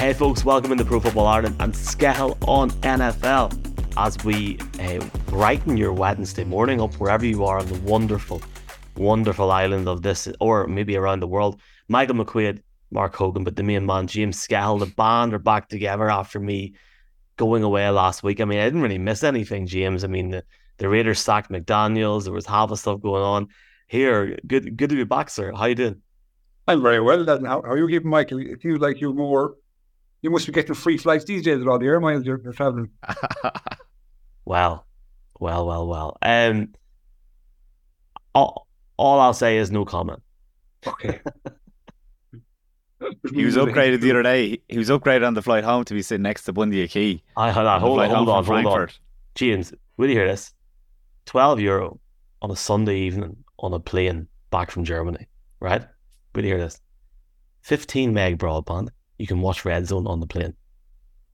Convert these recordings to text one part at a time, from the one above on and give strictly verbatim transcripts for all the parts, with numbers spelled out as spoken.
Hey folks, welcome in to Pro Football Ireland and Skehill on N F L as we uh, brighten your Wednesday morning up wherever you are on the wonderful, wonderful island of this, or maybe around the world. Michael McQuaid, Mark Hogan, but the main man, James Skehill. The band are back together after me going away last week. I mean, I didn't really miss anything, James. I mean, the, the Raiders sacked McDaniels. There was half of stuff going on. Here, good good to be back, sir. How you doing? I'm very well. How are you keeping, Michael? It feels like you're more... You must be getting free flights these days with all the air miles you're, you're traveling. well, well, well, well. Um, all, all I'll say is no comment. Okay. He was upgraded the other day. He was upgraded on the flight home to be sitting next to Bundy Aki. I had that. Hold on, hold on, hold on. James, will you hear this? twelve euro on a Sunday evening on a plane back from Germany, right? Will you hear this? fifteen meg broadband. You can watch Red Zone on the plane.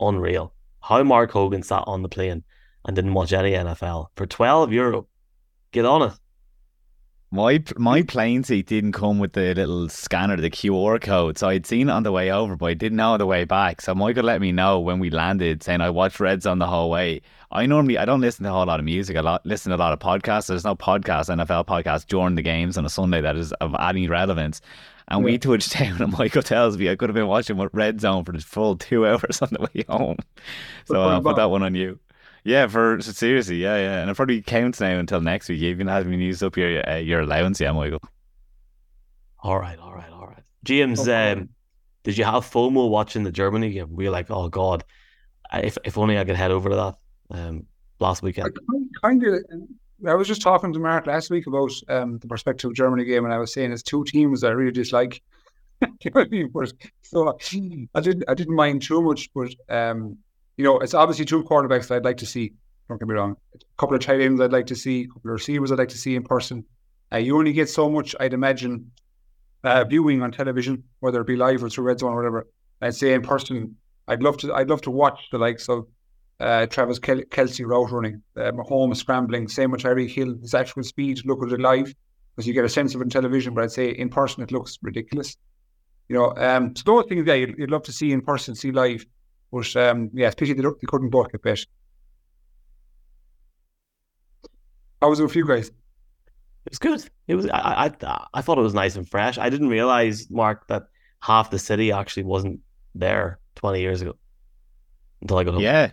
Unreal. How Mark Hogan sat on the plane and didn't watch any N F L for twelve euro. Get on it. My my plane seat didn't come with the little scanner, the Q R code. So I'd seen it on the way over, but I didn't know on the way back. So Michael let me know when we landed, saying I watched Red Zone the whole way. I normally I don't listen to a whole lot of music. I lot, listen to a lot of podcasts. There's no podcast, N F L podcast during the games on a Sunday that is of any relevance. And yeah. we touched down and Michael tells me I could have been watching Red Zone for the full two hours on the way home. So I'll put that one on you. Yeah, for seriously, yeah, yeah. And it probably counts now until next week. You can have me use up your uh, your allowance, yeah, Michael. All right, all right, all right. James, okay. um, did you have FOMO watching the Germany game? Were you like, oh God, if if only I could head over to that um, last weekend? I kind of... I was just talking to Mark last week about um, the prospective Germany game, and I was saying it's two teams I really dislike. So I didn't, I didn't mind too much, but um, you know, it's obviously two quarterbacks that I'd like to see. Don't get me wrong. A couple of tight ends I'd like to see, a couple of receivers I'd like to see in person. Uh, you only get so much, I'd imagine, uh, viewing on television, whether it be live or through Red Zone or whatever. I'd say in person, I'd love to, I'd love to watch the likes of Uh, Travis Kel- Kelce route running, uh, Mahomes scrambling, same with Tyree Hill, his actual speed, look at it live, because you get a sense of it on television, but I'd say in person it looks ridiculous. You know, um, so those things, yeah, you'd, you'd love to see in person, see live, but um, yeah, especially they, they couldn't book it, bet. How was it with you guys? It was good. It was. I, I, I thought it was nice and fresh. I didn't realise, Mark, that half the city actually wasn't there twenty years ago until I got home. Yeah.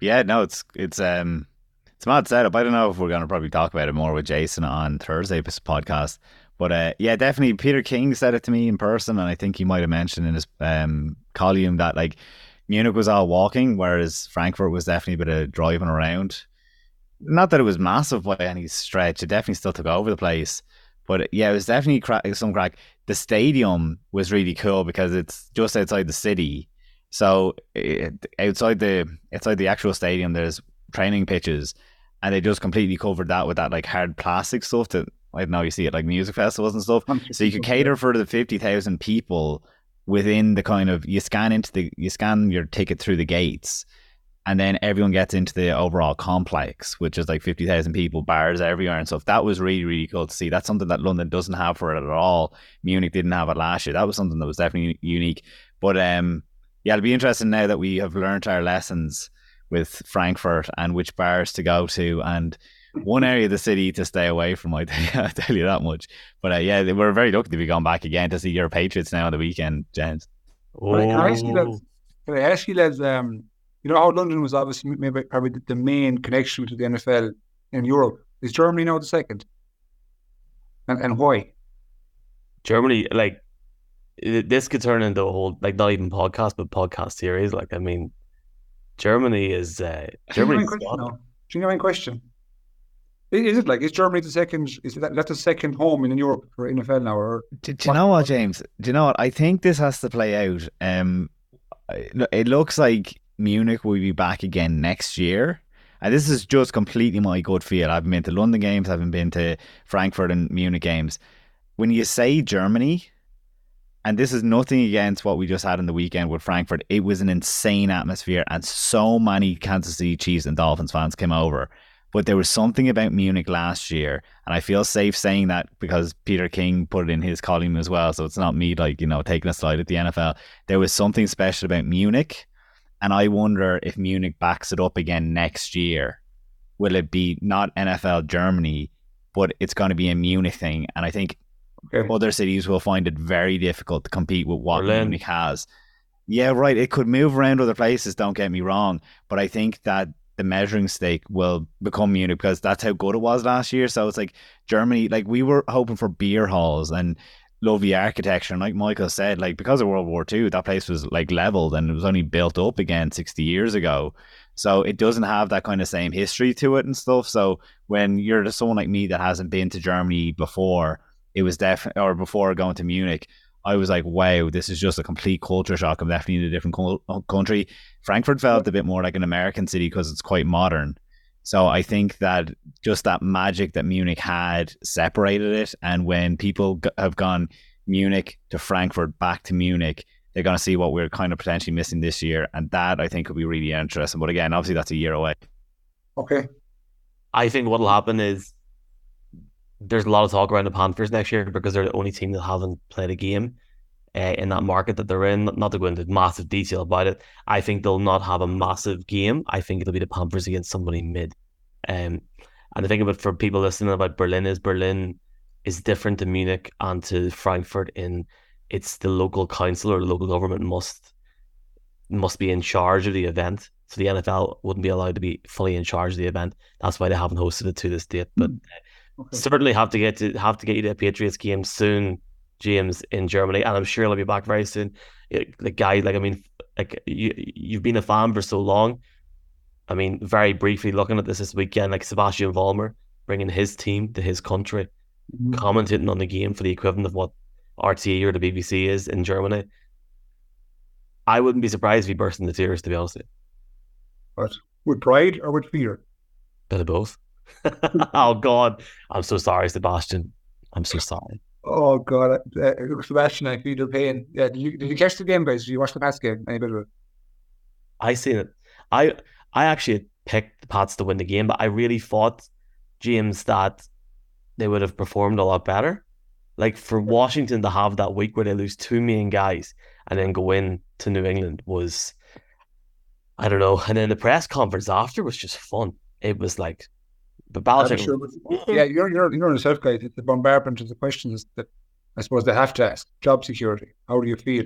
Yeah, no, it's it's um it's a mad setup. I don't know if we're going to probably talk about it more with Jason on Thursday's podcast, but uh, yeah, definitely Peter King said it to me in person, and I think he might have mentioned in his um column that like Munich was all walking, whereas Frankfurt was definitely a bit of driving around. Not that it was massive by any stretch; it definitely still took over the place. But yeah, it was definitely crack, some crack. The stadium was really cool because it's just outside the city. So it, outside the outside the actual stadium, there's training pitches, and they just completely covered that with that like hard plastic stuff that I don't know you see at like music festivals and stuff. So you could cater for the fifty thousand people within the kind of you scan into the you scan your ticket through the gates, and then everyone gets into the overall complex, which is like fifty thousand people, bars everywhere and stuff. That was really really cool to see. That's something that London doesn't have for it at all. Munich didn't have it last year. That was something that was definitely unique. But um. Yeah, it'll be interesting now that we have learnt our lessons with Frankfurt and which bars to go to and one area of the city to stay away from, I tell you that much. But uh, yeah, they were very lucky to be going back again to see your Patriots now on the weekend, James. Oh. Can I ask you, lads, can I ask you lads, um, you know how London was obviously maybe probably the main connection to the N F L in Europe. Is Germany now the second? And, and why? Germany, like, this could turn into a whole, like, not even podcast, but podcast series. Like, I mean, Germany is... Uh, Germany. Genuine question. Is it like, is Germany the second, is that, that the second home in Europe for N F L now? Or do, do you know what, James? Do you know what? I think this has to play out. Um, It looks like Munich will be back again next year. And this is just completely my gut feel. I haven't been to London games. I haven't been to Frankfurt and Munich games. When you say Germany... And this is nothing against what we just had in the weekend with Frankfurt. It was an insane atmosphere, and so many Kansas City Chiefs and Dolphins fans came over. But there was something about Munich last year, and I feel safe saying that because Peter King put it in his column as well, so it's not me, like, you know, taking a slide at the N F L. There was something special about Munich, and I wonder if Munich backs it up again next year. Will it be not N F L Germany, but it's going to be a Munich thing? And I think okay. other cities will find it very difficult to compete with what Berlin. Munich has. Yeah, right. It could move around other places, don't get me wrong, but I think that the measuring stake will become Munich because that's how good it was last year. So it's like Germany, like we were hoping for beer halls and lovely architecture. And like Michael said, like because of World War Two, that place was like leveled and it was only built up again sixty years ago. So it doesn't have that kind of same history to it and stuff. So when you're someone like me that hasn't been to Germany before, it was definitely, or before going to Munich, I was like, wow, this is just a complete culture shock. I'm definitely in a different co- country. Frankfurt felt a bit more like an American city because it's quite modern. So I think that just that magic that Munich had separated it. And when people g- have gone Munich to Frankfurt, back to Munich, they're going to see what we're kind of potentially missing this year. And that, I think, could be really interesting. But again, obviously, that's a year away. Okay. I think what will happen is there's a lot of talk around the Panthers next year because they're the only team that haven't played a game uh, in that market that they're in. Not to go into massive detail about it. I think they'll not have a massive game. I think it'll be the Panthers against somebody mid. Um, and the thing about for people listening about Berlin is Berlin is different to Munich and to Frankfurt in it's the local council or local government must must be in charge of the event. So the N F L wouldn't be allowed to be fully in charge of the event. That's why they haven't hosted it to this date. But mm. Okay. Certainly have to get to have to get you to a Patriots game soon, James, in Germany, and I'm sure he'll be back very soon. The guy, like I mean, like you you've been a fan for so long. I mean, very briefly looking at this this weekend, like Sebastian Vollmer bringing his team to his country, mm-hmm. commentating on the game for the equivalent of what R T E or the B B C is in Germany. I wouldn't be surprised if he burst into tears, to be honest with you. But with pride or with fear? Bit of both. Oh God, I'm so sorry, Sebastian. I'm so sorry. Oh God, uh, Sebastian, I feel the pain. Yeah, did you, did you catch the game, guys? Did you watch the Pats game? Any bit of it? I seen it. I I actually picked the Pats to win the game, but I really thought, James, that they would have performed a lot better. Like for Washington to have that week where they lose two main guys and then go in to New England was, I don't know. And then the press conference after was just fun. It was like. But Belichick, sure, but yeah, you're you're you're in a self guide. The bombardment of the questions that I suppose they have to ask: job security. How do you feel?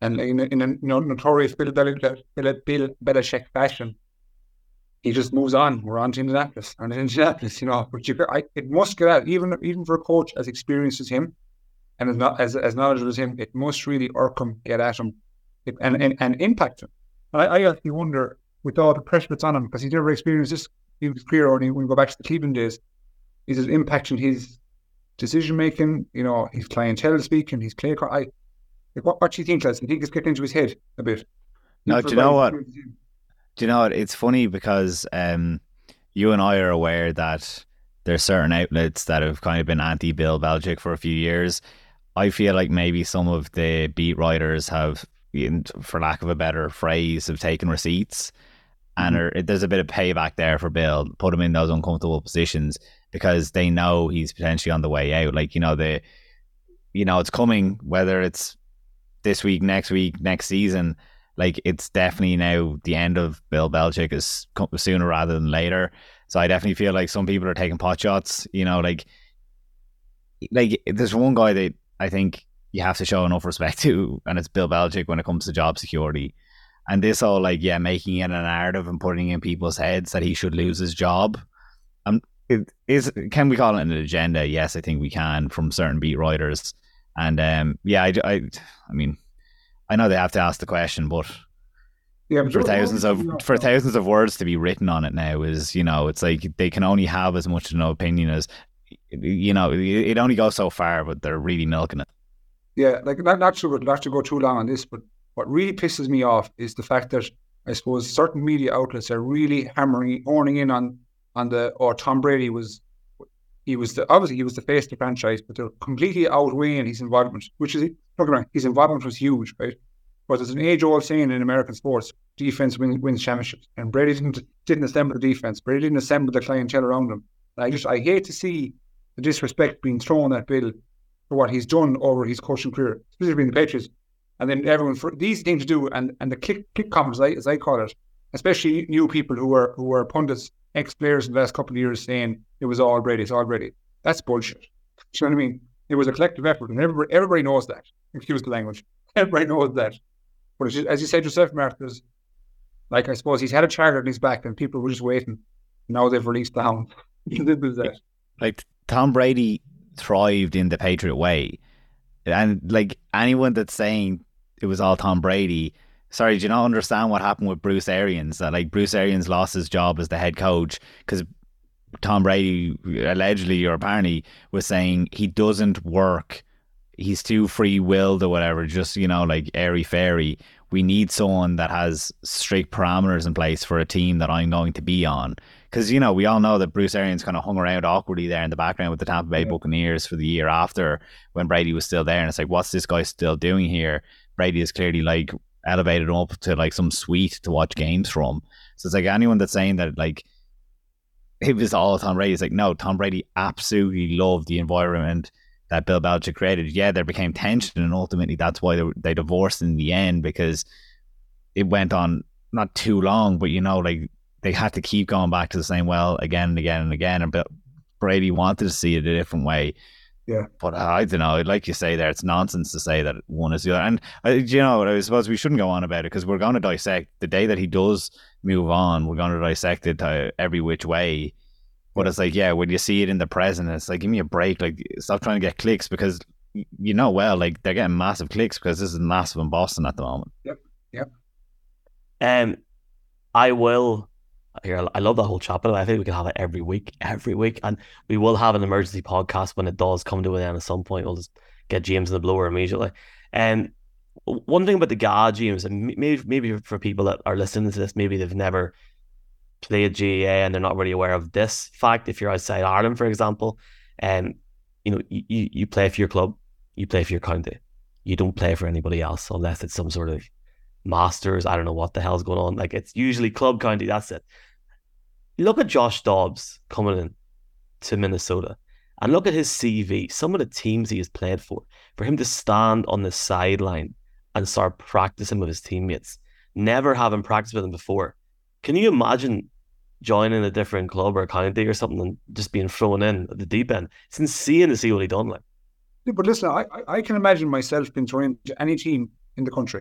And in a, in a you know, notorious Bill Belichick Bill, Bill Belichick fashion, he just moves on. We're on to Indianapolis, on to Indianapolis. You know, but you I, it must get out. Even even for a coach as experienced as him, and as not as as knowledgeable as him, it must really irk him, get at him, it, and, and and impact him. I I wonder with all the pressure that's on him because he's never experienced this. He was clear when we go back to the Cleveland days, is it impacting his decision making, you know, his clientele speaking, his play call? I like, what, what do you think, lads? I think it's getting into his head a bit. No, do you know what? Do you know what? It's funny because um, you and I are aware that there's certain outlets that have kind of been anti Bill Belichick for a few years. I feel like maybe some of the beat writers have, for lack of a better phrase, have taken receipts. And are, there's a bit of payback there for Bill. Put him in those uncomfortable positions because they know he's potentially on the way out. Like, you know, the, you know, it's coming, whether it's this week, next week, next season. Like, it's definitely now the end of Bill Belichick is sooner rather than later. So I definitely feel like some people are taking pot shots. You know, like, like there's one guy that I think you have to show enough respect to, and it's Bill Belichick when it comes to job security. And this all like, yeah, making it a narrative and putting in people's heads that he should lose his job. Um, it is, can we call it an agenda? Yes, I think we can from certain beat writers. And um, yeah, I, I, I mean, I know they have to ask the question, but yeah, but for thousands of for thousands of words to be written on it now is, you know, it's like they can only have as much of an opinion as, you know, it only goes so far, but they're really milking it. Yeah, like not not to not to go too long on this, but. What really pisses me off is the fact that I suppose certain media outlets are really hammering, honing in on on the or Tom Brady was he was the obviously he was the face of the franchise, but they're completely outweighing his involvement, which is talking about his involvement was huge, right? But there's an age-old saying in American sports, defense win, wins championships. And Brady didn't, didn't assemble the defense. Brady didn't assemble the clientele around him. And I just, I hate to see the disrespect being thrown at Bill for what he's done over his coaching career, especially being the Patriots. And then everyone, for these things to do, and, and the click click comments, as I, as I call it, especially new people who are who are pundits, ex-players in the last couple of years saying it was all Brady, it's all Brady. That's bullshit. Do you know what I mean? It was a collective effort, and everybody, everybody knows that. Excuse the language. Everybody knows that. But just, as you said yourself, Mark, there's, like, I suppose he's had a charter in his back, and people were just waiting. Now they've released the hound. that. Like, Tom Brady thrived in the Patriot way. And, like, anyone that's saying it was all Tom Brady, sorry, do you not understand what happened with Bruce Arians? That, like, Bruce Arians lost his job as the head coach because Tom Brady allegedly or apparently was saying he doesn't work. He's too free-willed or whatever, just, you know, like, airy-fairy. We need someone that has strict parameters in place for a team that I'm going to be on. Because, you know, we all know that Bruce Arians kind of hung around awkwardly there in the background with the Tampa Bay Buccaneers for the year after when Brady was still there. And it's like, what's this guy still doing here? Brady is clearly, like, elevated up to, like, some suite to watch games from. So it's like anyone that's saying that, like, it was all Tom Brady. It's like, no, Tom Brady absolutely loved the environment that Bill Belichick created. Yeah, there became tension, and ultimately that's why they, they divorced in the end, because it went on not too long, but, you know, like, they had to keep going back to the same well again and again and again, and Bill, Brady wanted to see it a different way. Yeah, but uh, I don't know, like you say there, it's nonsense to say that one is the other. And uh, you know, I suppose we shouldn't go on about it, because we're going to dissect the day that he does move on. We're going to dissect it uh, every which way. But it's like, yeah, when you see it in the present, it's like, give me a break. Like, stop trying to get clicks, because you know, well, like, they're getting massive clicks because this is massive in Boston at the moment. Yep, yep. Um, I will. Here, I love that whole chapter. I think we can have it every week, every week, and we will have an emergency podcast when it does come to an end at some point. We'll just get James in the blower immediately. And um, one thing about the G A A, James, and maybe maybe for people that are listening to this, maybe they've never played G A A and they're not really aware of this fact. If you're outside Ireland, for example, and um, you know, you, you you play for your club, you play for your county, you don't play for anybody else unless it's some sort of Masters. I don't know what the hell's going on. Like, it's usually club, county, that's it. Look at Josh Dobbs coming in to Minnesota, and look at his C V, some of the teams he has played for. For him to stand on the sideline and start practicing with his teammates, never having practiced with them before. Can you imagine joining a different club or county or something and just being thrown in at the deep end? It's insane to see what he done. Like, yeah, but listen, I, I can imagine myself being thrown into any team in the country,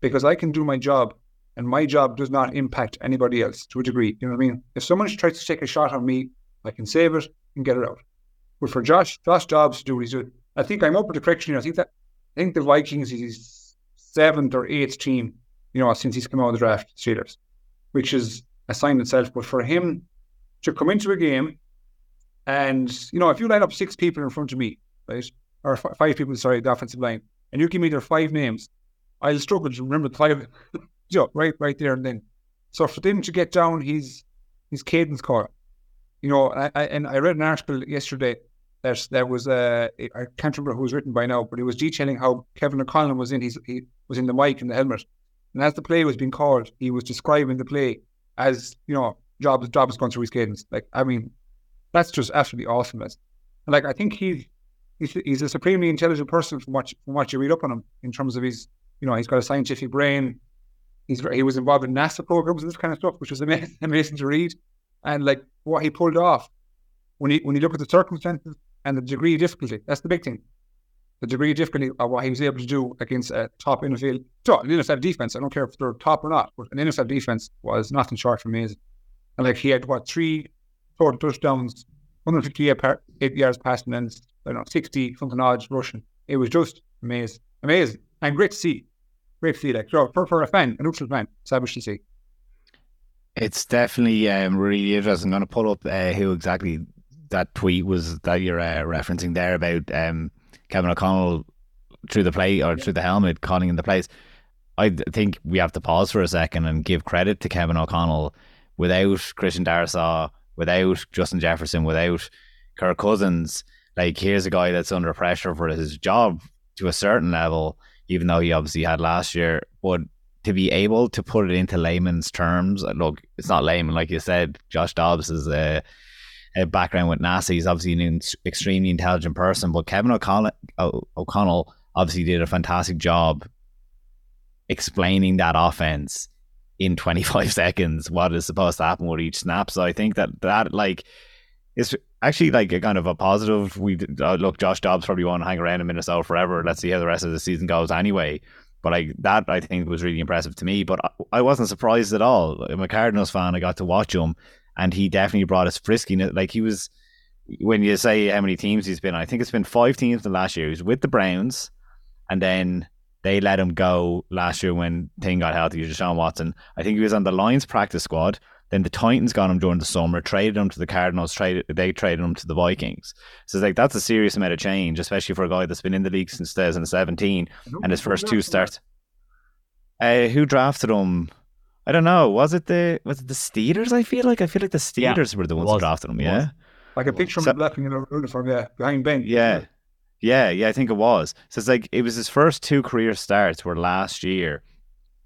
because I can do my job, and my job does not impact anybody else to a degree. You know what I mean? If someone tries to take a shot on me, I can save it and get it out. But for Josh, Josh Dobbs to do what he's doing, I think I'm up with the correction. I think that I think the Vikings is his seventh or eighth team, you know, since he's come out of the draft, Steelers, which is a sign itself. But for him to come into a game, and, you know, if you line up six people in front of me, right, or f- five people, sorry, the offensive line, and you give me their five names, I'll struggle to remember the five, you know, right, right there and then. So for them to get down his his cadence call, you know, I, I, and I read an article yesterday that that was uh, I can't remember who was written by now, but it was detailing how Kevin O'Connell was in his he was in the mic and the helmet, and as the play was being called, he was describing the play as, you know, Dobbs Dobbs going through his cadence. Like, I mean, that's just absolutely awesome. And, like, I think he he's, he's a supremely intelligent person from what from what you read up on him in terms of his. You know, he's got a scientific brain. He's he was involved in NASA programs and this kind of stuff, which was amazing, amazing to read. And, like, what he pulled off, when you when you look at the circumstances and the degree of difficulty, that's the big thing. The degree of difficulty of what he was able to do against a top infield, top intercept defense. I don't care if they're top or not, but an intercept defense was nothing short of amazing. And, like, he had what three total touchdowns, one hundred fifty-eight yards passing, and I don't know sixty something odds rushing. It was just amazing, amazing, and great to see. Great to see, like, so for, for a fan, an neutral fan, so we should see. It's definitely um, really interesting. I'm going to pull up uh, who exactly that tweet was that you're uh, referencing there about um, Kevin O'Connell through the play or yeah. through the helmet calling in the plays. I think we have to pause for a second and give credit to Kevin O'Connell. Without Christian D'Arsar, without Justin Jefferson, without Kirk Cousins, like, here's a guy that's under pressure for his job to a certain level. even though he obviously had last year. But to be able to put it into layman's terms, look, it's not layman, like you said. Josh Dobbs is a, a background with NASA. He's obviously an extremely intelligent person, but Kevin O'Connell, O'Connell obviously did a fantastic job explaining that offense in twenty-five seconds what is supposed to happen with each snap. So I think that that like is actually like a kind of a positive. We uh, look, Josh Dobbs probably won't hang around in Minnesota forever. Let's see how the rest of the season goes anyway. But I, that, I think, was really impressive to me. But I wasn't surprised at all. I'm a Cardinals fan. I got to watch him, and he definitely brought his friskiness. Like, he was, when you say how many teams he's been on, I think it's been five teams the last year. He was with the Browns, and then they let him go last year when Ting got healthy, Deshaun Watson. I think he was on the Lions practice squad. Then the Titans got him during the summer, traded him to the Cardinals, traded they traded him to the Vikings. So it's like, that's a serious amount of change, especially for a guy that's been in the league since twenty seventeen and his first two starts. Uh, who drafted him? I don't know. Was it the was it the Steelers? I feel like I feel like the Steelers yeah, were the ones who drafted him. Yeah, like a picture of him laughing in a uniform. Yeah, behind Ben. Yeah. Yeah, yeah, I think it was. So it's like, it was his first two career starts were last year,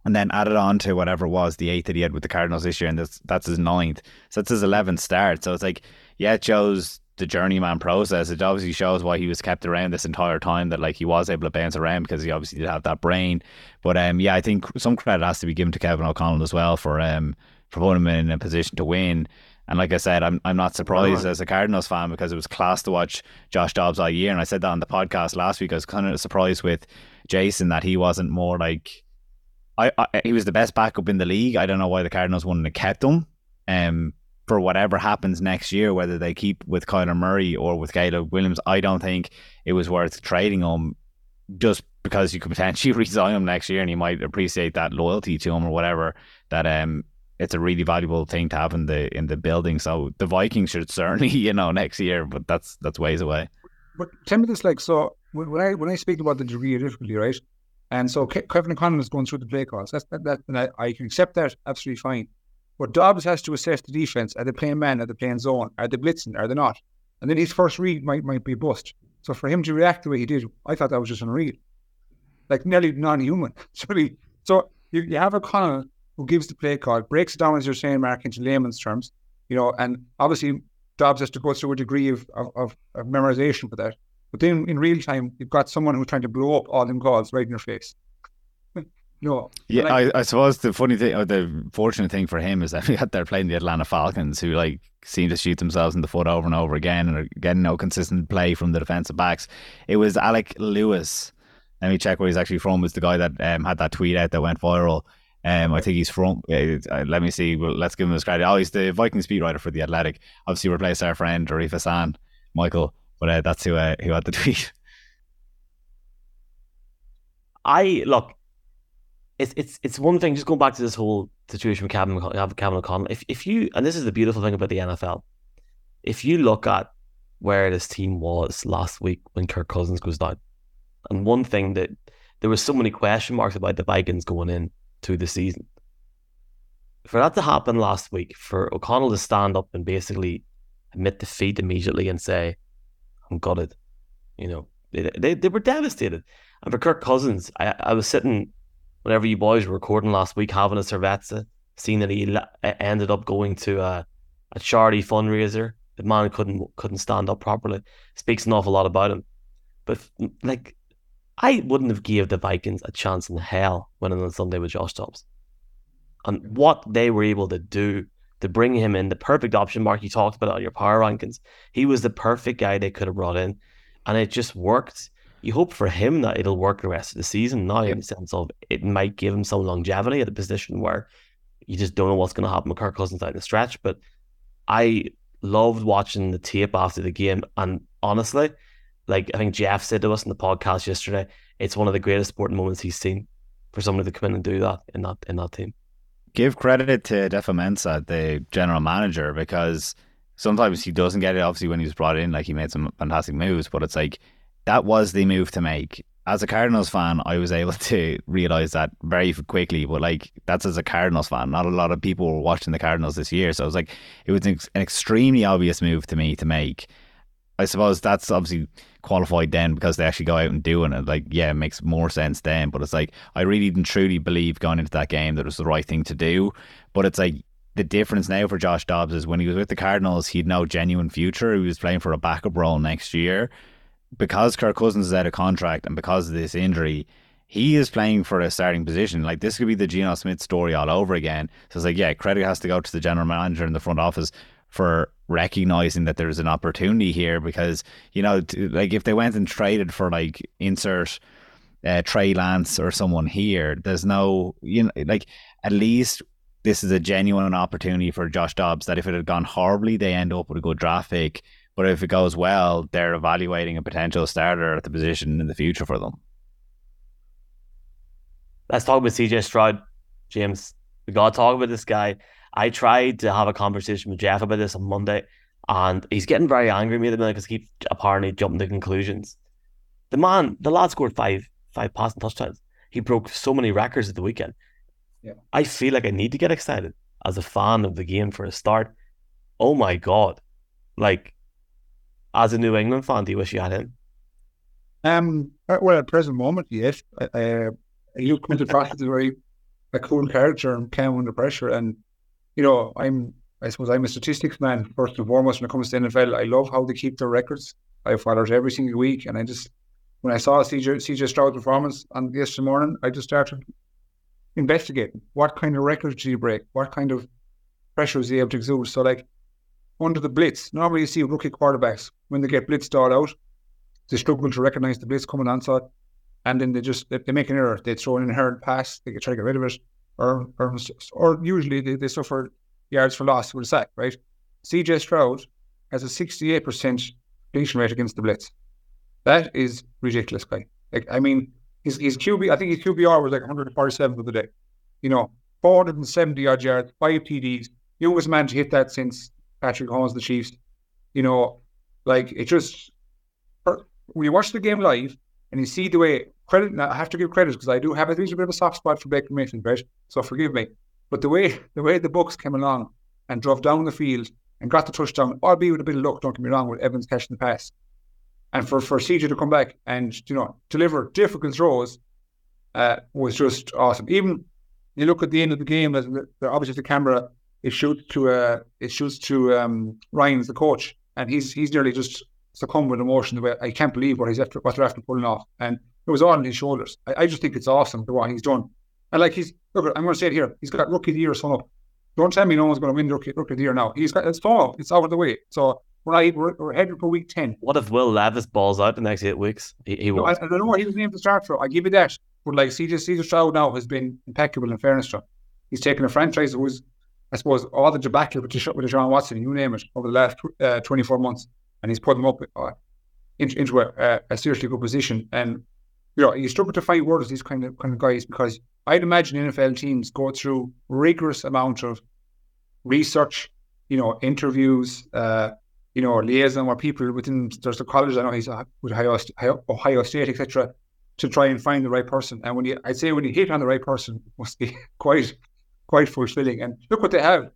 and then added on to whatever it was, the eighth that he had with the Cardinals this year, and that's, that's his ninth. So that's his eleventh start. So it's like, yeah, it shows the journeyman process. It obviously shows why he was kept around this entire time, that like he was able to bounce around because he obviously did have that brain. But um, yeah, I think some credit has to be given to Kevin O'Connell as well for um for putting him in a position to win. And like I said, I'm I'm not surprised as a Cardinals fan, because it was class to watch Josh Dobbs all year. And I said that on the podcast last week. I was kind of surprised with Jason that he wasn't more like, I, I he was the best backup in the league. I don't know why the Cardinals wouldn't have kept him um, for whatever happens next year, whether they keep with Kyler Murray or with Caleb Williams. I don't think it was worth trading him, just because you could potentially resign him next year and he might appreciate that loyalty to him or whatever, that um. It's a really valuable thing to have in the in the building. So the Vikings should certainly, you know, next year, but that's that's ways away. But tell me this, like, so when I when I speak about the degree of difficulty, right? And so Kevin O'Connell is going through the play calls. That's that, that and I, I can accept that, absolutely fine. But Dobbs has to assess the defense. Are they playing man? Are they playing zone? Are they blitzing? Are they not? And then his first read might might be a bust. So for him to react the way he did, I thought that was just unreal, like nearly non-human. So you, you have O'Connell, who gives the play call, breaks it down, as you're saying, Mark, into layman's terms, you know, and obviously Dobbs has to go through a degree of, of, of, of memorization for that. But then in real time, you've got someone who's trying to blow up all them calls right in your face. No. Yeah, like, I, I suppose the funny thing, or the fortunate thing for him, is that we had there playing the Atlanta Falcons, who like seem to shoot themselves in the foot over and over again and are getting no consistent play from the defensive backs. It was Alec Lewis. Let me check where he's actually from. It's the guy that um, had that tweet out that went viral. Um, I think he's from, uh, let me see, well, let's give him his credit. Oh, he's the Vikings beat writer for The Athletic. Obviously replaced our friend Arif Hassan, Michael, but uh, that's who, uh, who had the tweet. I, look, it's it's it's one thing, just going back to this whole situation with Kevin, Kevin O'Connell. If, if you, and this is the beautiful thing about the N F L, if you look at where this team was last week when Kirk Cousins goes down, and one thing that, there was so many question marks about the Vikings going in to the season. For that to happen last week, for O'Connell to stand up and basically admit defeat immediately and say, I'm gutted, you know, they, they they were devastated. And for Kirk Cousins, I I was sitting, whenever you boys were recording last week, having a cerveza, seeing that he le- ended up going to a, a charity fundraiser. The man couldn't couldn't stand up properly. Speaks an awful lot about him. But like, I wouldn't have gave the Vikings a chance in hell winning on Sunday with Josh Dobbs. And what they were able to do to bring him in, the perfect option, Mark, you talked about it on your power rankings. He was the perfect guy they could have brought in, and it just worked. You hope for him that it'll work the rest of the season now, in the sense of it might give him some longevity at a position where you just don't know what's going to happen with Kirk Cousins down the stretch. But I loved watching the tape after the game, and honestly, like I think Jeff said to us in the podcast yesterday, it's one of the greatest sporting moments he's seen, for somebody to come in and do that in that in that team. Give credit to Defa Mensah, the general manager, because sometimes he doesn't get it. Obviously, when he was brought in, like he made some fantastic moves, but it's like that was the move to make. As a Cardinals fan, I was able to realise that very quickly, but like that's as a Cardinals fan. Not a lot of people were watching the Cardinals this year, so I was like, it was an, ex- an extremely obvious move to me to make. I suppose that's obviously qualified then because they actually go out and do it. Like, yeah, it makes more sense then. But it's like, I really didn't truly believe going into that game that it was the right thing to do. But it's like, the difference now for Josh Dobbs is when he was with the Cardinals, he had no genuine future. He was playing for a backup role next year. Because Kirk Cousins is out of contract and because of this injury, he is playing for a starting position. Like, this could be the Geno Smith story all over again. So it's like, yeah, credit has to go to the general manager in the front office for recognizing that there is an opportunity here, because, you know, to, like if they went and traded for like insert uh, Trey Lance or someone here, there's no, you know, like at least this is a genuine opportunity for Josh Dobbs that if it had gone horribly, they end up with a good draft pick. But if it goes well, they're evaluating a potential starter at the position in the future for them. Let's talk about C J Stroud, James. We got to talk about this guy. I tried to have a conversation with Jeff about this on Monday, and he's getting very angry at me at the minute because he keeps apparently jumping to conclusions. The man, the lad scored five five passing touchdowns. He broke so many records at the weekend. Yeah. I feel like I need to get excited as a fan of the game for a start. Oh my God. Like, as a New England fan, do you wish you had him? Um, well, at present moment, yes. Uh, you come into practice very a cool character and calm under pressure. And, you know, I'm, I suppose I'm a statistics man, first and foremost, when it comes to the N F L. I love how they keep their records. I follow it every single week. And I just, when I saw C J C J Stroud's performance on yesterday morning, I just started investigating. What kind of records did he break? What kind of pressure was he able to exude? So, like, under the blitz, normally you see rookie quarterbacks, when they get blitzed all out, they struggle to recognize the blitz coming on, so, and then they just they, they make an error. They throw an inherent pass, they try to get rid of it, or or, or usually they, they suffer yards for loss with a sack, right? C J Stroud has a sixty-eight percent completion rate against the blitz. That is ridiculous, guy. Like, I mean, his his Q B, I think his Q B R was like one hundred forty-seven for the day. You know, four hundred seventy odd yards, five T Ds. You was man to hit that since Patrick Mahomes, the Chiefs. You know, like, it just, when you watch the game live and you see the way, credit, and I have to give credit because I do have a little bit of a soft spot for Baker Mayfield, right? So forgive me. But the way the way the Bucs came along and drove down the field and got the touchdown, albeit with a bit of luck, don't get me wrong, with Evans catching the pass. And for, for C J to come back and, you know, deliver difficult throws uh, was just awesome. Even you look at the end of the game, as obviously the camera, it shoots to uh, it shoots to um, Ryan's the coach, and he's he's nearly just succumbed with emotion. The way I can't believe what he's after, what they're after pulling off, and it was all on his shoulders. I, I just think it's awesome the what he's done, and like he's look, I'm going to say it here. He's got rookie of the year sewn up. Don't tell me no one's going to win rookie rookie of the year now. He's got it's all it's out of the way. So we're not, we're, we're headed for week ten. What if Will Levis balls out the next eight weeks? He, he will. No, I, I don't know what he was named to start for. I give you that, but like C J C J Stroud now has been impeccable. In fairness to him, he's taken a franchise who's, I suppose, all the debacle with Deshaun Watson, you name it, over the last uh, twenty-four months, and he's put them up uh, into, into a, a seriously good position. And, you know, you struggle to find words, these kind of kind of guys, because I'd imagine N F L teams go through rigorous amount of research, you know, interviews, uh, you know, liaison with people within, there's the college, I know he's uh, with Ohio, Ohio State, et cetera, to try and find the right person. And when you, I'd say when you hit on the right person, it must be quite... quite fulfilling. And look what they have.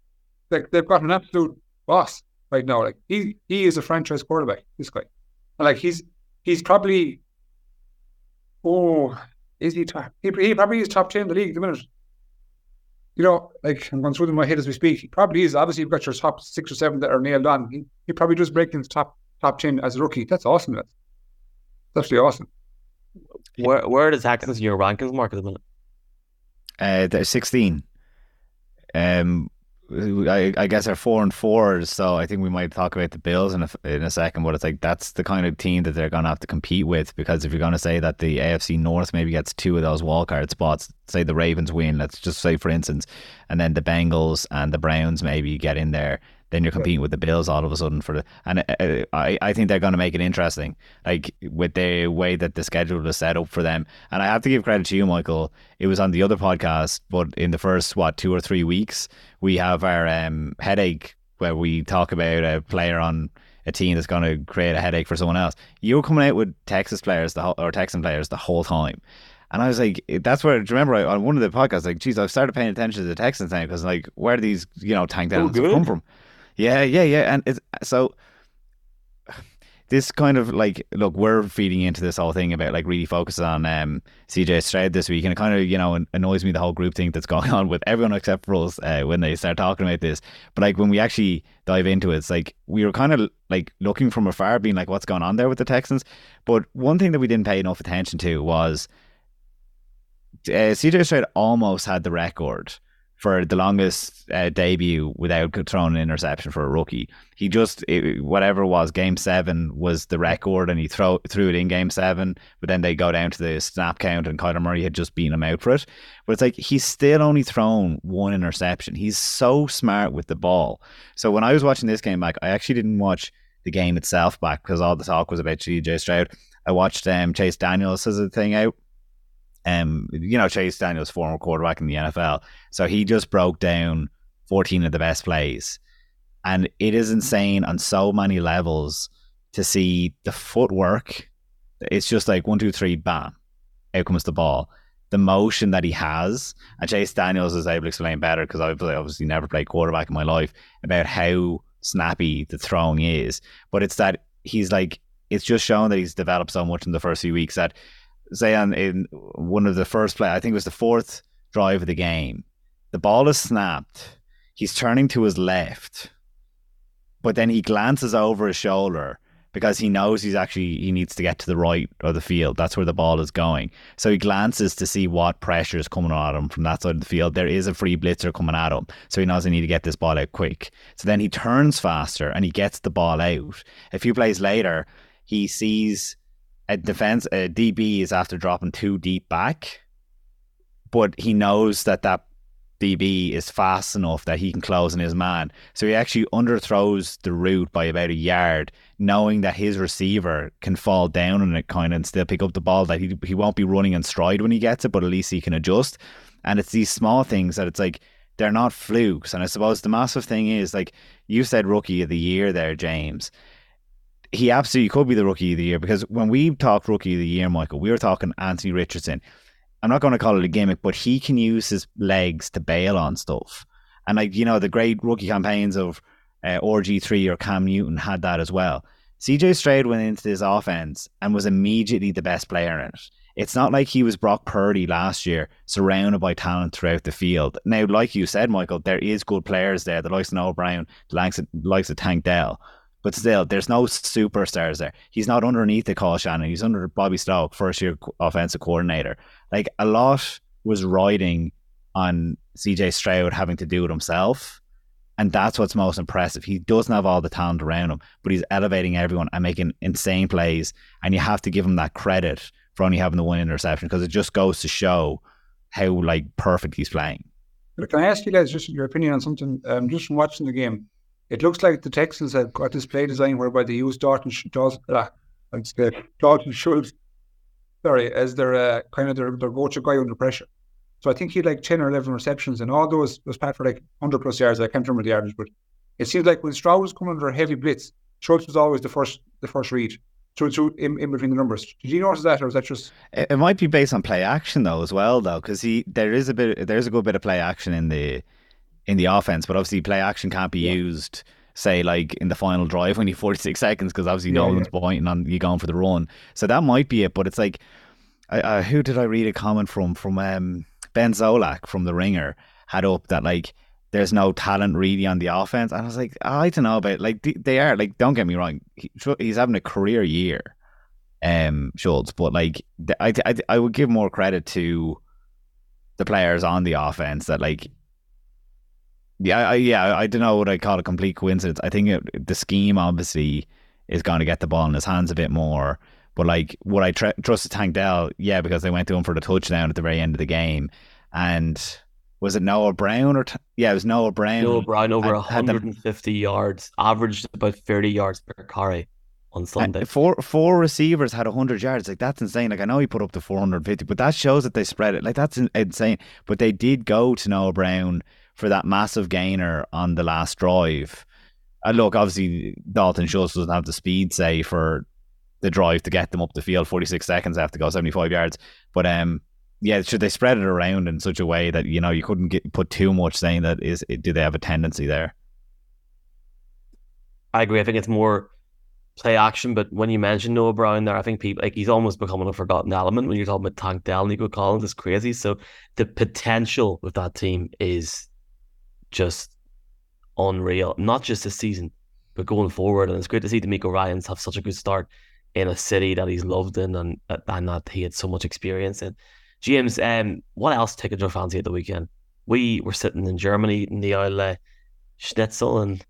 Like, they've got an absolute boss right now. Like, he he is a franchise quarterback, this guy. And like he's he's probably oh is he top he, he probably is top ten in the league at the minute. You know, like, I'm going through them in my head as we speak. He probably is. Obviously you've got your top six or seven that are nailed on. He, he probably does break into top top ten as a rookie. That's awesome. That's actually awesome. Where where does Hackens in your rankings, Mark, at the minute? Uh they're sixteen. Um, I, I guess they're four and fours, so I think we might talk about the Bills in a, in a second. But it's like, that's the kind of team that they're going to have to compete with, because if you're going to say that the A F C North maybe gets two of those wildcard spots, say the Ravens win, let's just say for instance, and then the Bengals and the Browns maybe get in there, then you're competing with the Bills all of a sudden for the, and I, I think they're going to make it interesting, like with the way that the schedule is set up for them. And I have to give credit to you, Michael. It was on the other podcast, but in the first, what, two or three weeks, we have our um, headache where we talk about a player on a team that's going to create a headache for someone else. You were coming out with Texas players the whole, or Texan players the whole time. And I was like, that's where, do you remember on one of the podcasts, like, geez, I've started paying attention to the Texans now, because like, where do these, you know, Tank Dell come from? Yeah, yeah, yeah. And it's, so this kind of like, look, we're feeding into this whole thing about like really focusing on um, C J Stroud this week, and it kind of, you know, annoys me the whole group thing that's going on with everyone except for us uh, when they start talking about this. But like when we actually dive into it, it's like we were kind of like looking from afar, being like, what's going on there with the Texans? But one thing that we didn't pay enough attention to was uh, C J Stroud almost had the record for the longest uh, debut without throwing an interception for a rookie. He just, it, whatever it was, game seven was the record, and he throw, threw it in game seven, but then they go down to the snap count and Kyler Murray had just beaten him out for it. But it's like, he's still only thrown one interception. He's so smart with the ball. So when I was watching this game back, I actually didn't watch the game itself back because all the talk was about C J Stroud. I watched um, Chase Daniels as a thing out. Um, you know, Chase Daniels, former quarterback in the N F L. So he just broke down fourteen of the best plays. And it is insane on so many levels to see the footwork. It's just like one, two, three, bam. Out comes the ball. The motion that he has. And Chase Daniels is able to explain better, because I've obviously never played quarterback in my life, about how snappy the throwing is. But it's that he's like, it's just shown that he's developed so much in the first few weeks that, say on in one of the first play, I think it was the fourth drive of the game, the ball is snapped, he's turning to his left, but then he glances over his shoulder because he knows he's actually he needs to get to the right of the field. That's where the ball is going. So he glances to see what pressure is coming at him from that side of the field. There is a free blitzer coming at him, so he knows I need to get this ball out quick. So then he turns faster and he gets the ball out. A few plays later, he sees a defense, a D B is after dropping two deep back, but he knows that that D B is fast enough that he can close in his man. So he actually underthrows the route by about a yard, knowing that his receiver can fall down on it kind of and still pick up the ball, that he, he won't be running in stride when he gets it, but at least he can adjust. And it's these small things that it's like, they're not flukes. And I suppose the massive thing is, like you said, rookie of the year there, James. He absolutely could be the rookie of the year, because when we talked rookie of the year, Michael, we were talking Anthony Richardson. I'm not going to call it a gimmick, but he can use his legs to bail on stuff. And like, you know, the great rookie campaigns of uh, R G three or Cam Newton had that as well. C J Stroud went into this offense and was immediately the best player in it. It's not like he was Brock Purdy last year, surrounded by talent throughout the field. Now, like you said, Michael, there is good players there, the likes of Noah Brown, the likes of, the likes of Tank Dell. But still, there's no superstars there. He's not underneath the Kyle Shannon. He's under Bobby Stoke, first-year offensive coordinator. Like, a lot was riding on C J Stroud having to do it himself, and that's what's most impressive. He doesn't have all the talent around him, but he's elevating everyone and making insane plays, and you have to give him that credit for only having the one interception, because it just goes to show how, like, perfect he's playing. But can I ask you guys just your opinion on something? Um, just from watching the game, it looks like the Texans have got this play design whereby they use Dalton, Dalton, uh, Dalton Schultz, sorry, as their uh, kind of their, their go-to guy under pressure. So I think he had like ten or eleven receptions, and all those was packed for like hundred plus yards. I can't remember the average, but it seems like when Stroud was coming under a heavy blitz, Schultz was always the first, the first read. So it's in, in between the numbers. Did you notice that, or is that just? It, it might be based on play action though, as well though, because he there is a bit, there is a good bit of play action in the. in the offense, but obviously play action can't be yeah. used, say, like in the final drive when you have forty-six seconds, because obviously yeah, no one's yeah. pointing on you going for the run. So that might be it, but it's like, I, I, who did I read a comment from? From um, Ben Zolak from The Ringer had up that, like, there's no talent really on the offense. And I was like, oh, I don't know about it. Like, they are, like, don't get me wrong, he, he's having a career year, um, Schultz, but like, I, I, I would give more credit to the players on the offense that, like, Yeah, I, yeah, I don't know what I call a complete coincidence. I think it, the scheme obviously is going to get the ball in his hands a bit more. But like, would I tra- trust Tank Dell? Yeah, because they went to him for the touchdown at the very end of the game. And was it Noah Brown or t- yeah, it was Noah Brown. Noah Brown over had, one hundred fifty had yards, averaged about thirty yards per carry on Sunday. Four four receivers had one hundred yards. Like, that's insane. Like, I know he put up to four hundred fifty, but that shows that they spread it. Like, that's insane. But they did go to Noah Brown for that massive gainer on the last drive. And look, obviously Dalton Schultz doesn't have the speed, say, for the drive to get them up the field. forty-six seconds after go, seventy-five yards. But um, yeah, should they spread it around in such a way that, you know, you couldn't get, put too much saying that is, do they have a tendency there? I agree. I think it's more play action, but when you mention Noah Brown there, I think people like he's almost becoming a forgotten element when you're talking about Tank Dell and Nico Collins. It's crazy. So the potential with that team is just unreal, not just this season, but going forward. And it's great to see D'Amico Ryans have such a good start in a city that he's loved in and, and that he had so much experience in. James, um, what else tickled your fancy at the weekend? We were sitting in Germany eating the old uh, schnitzel and,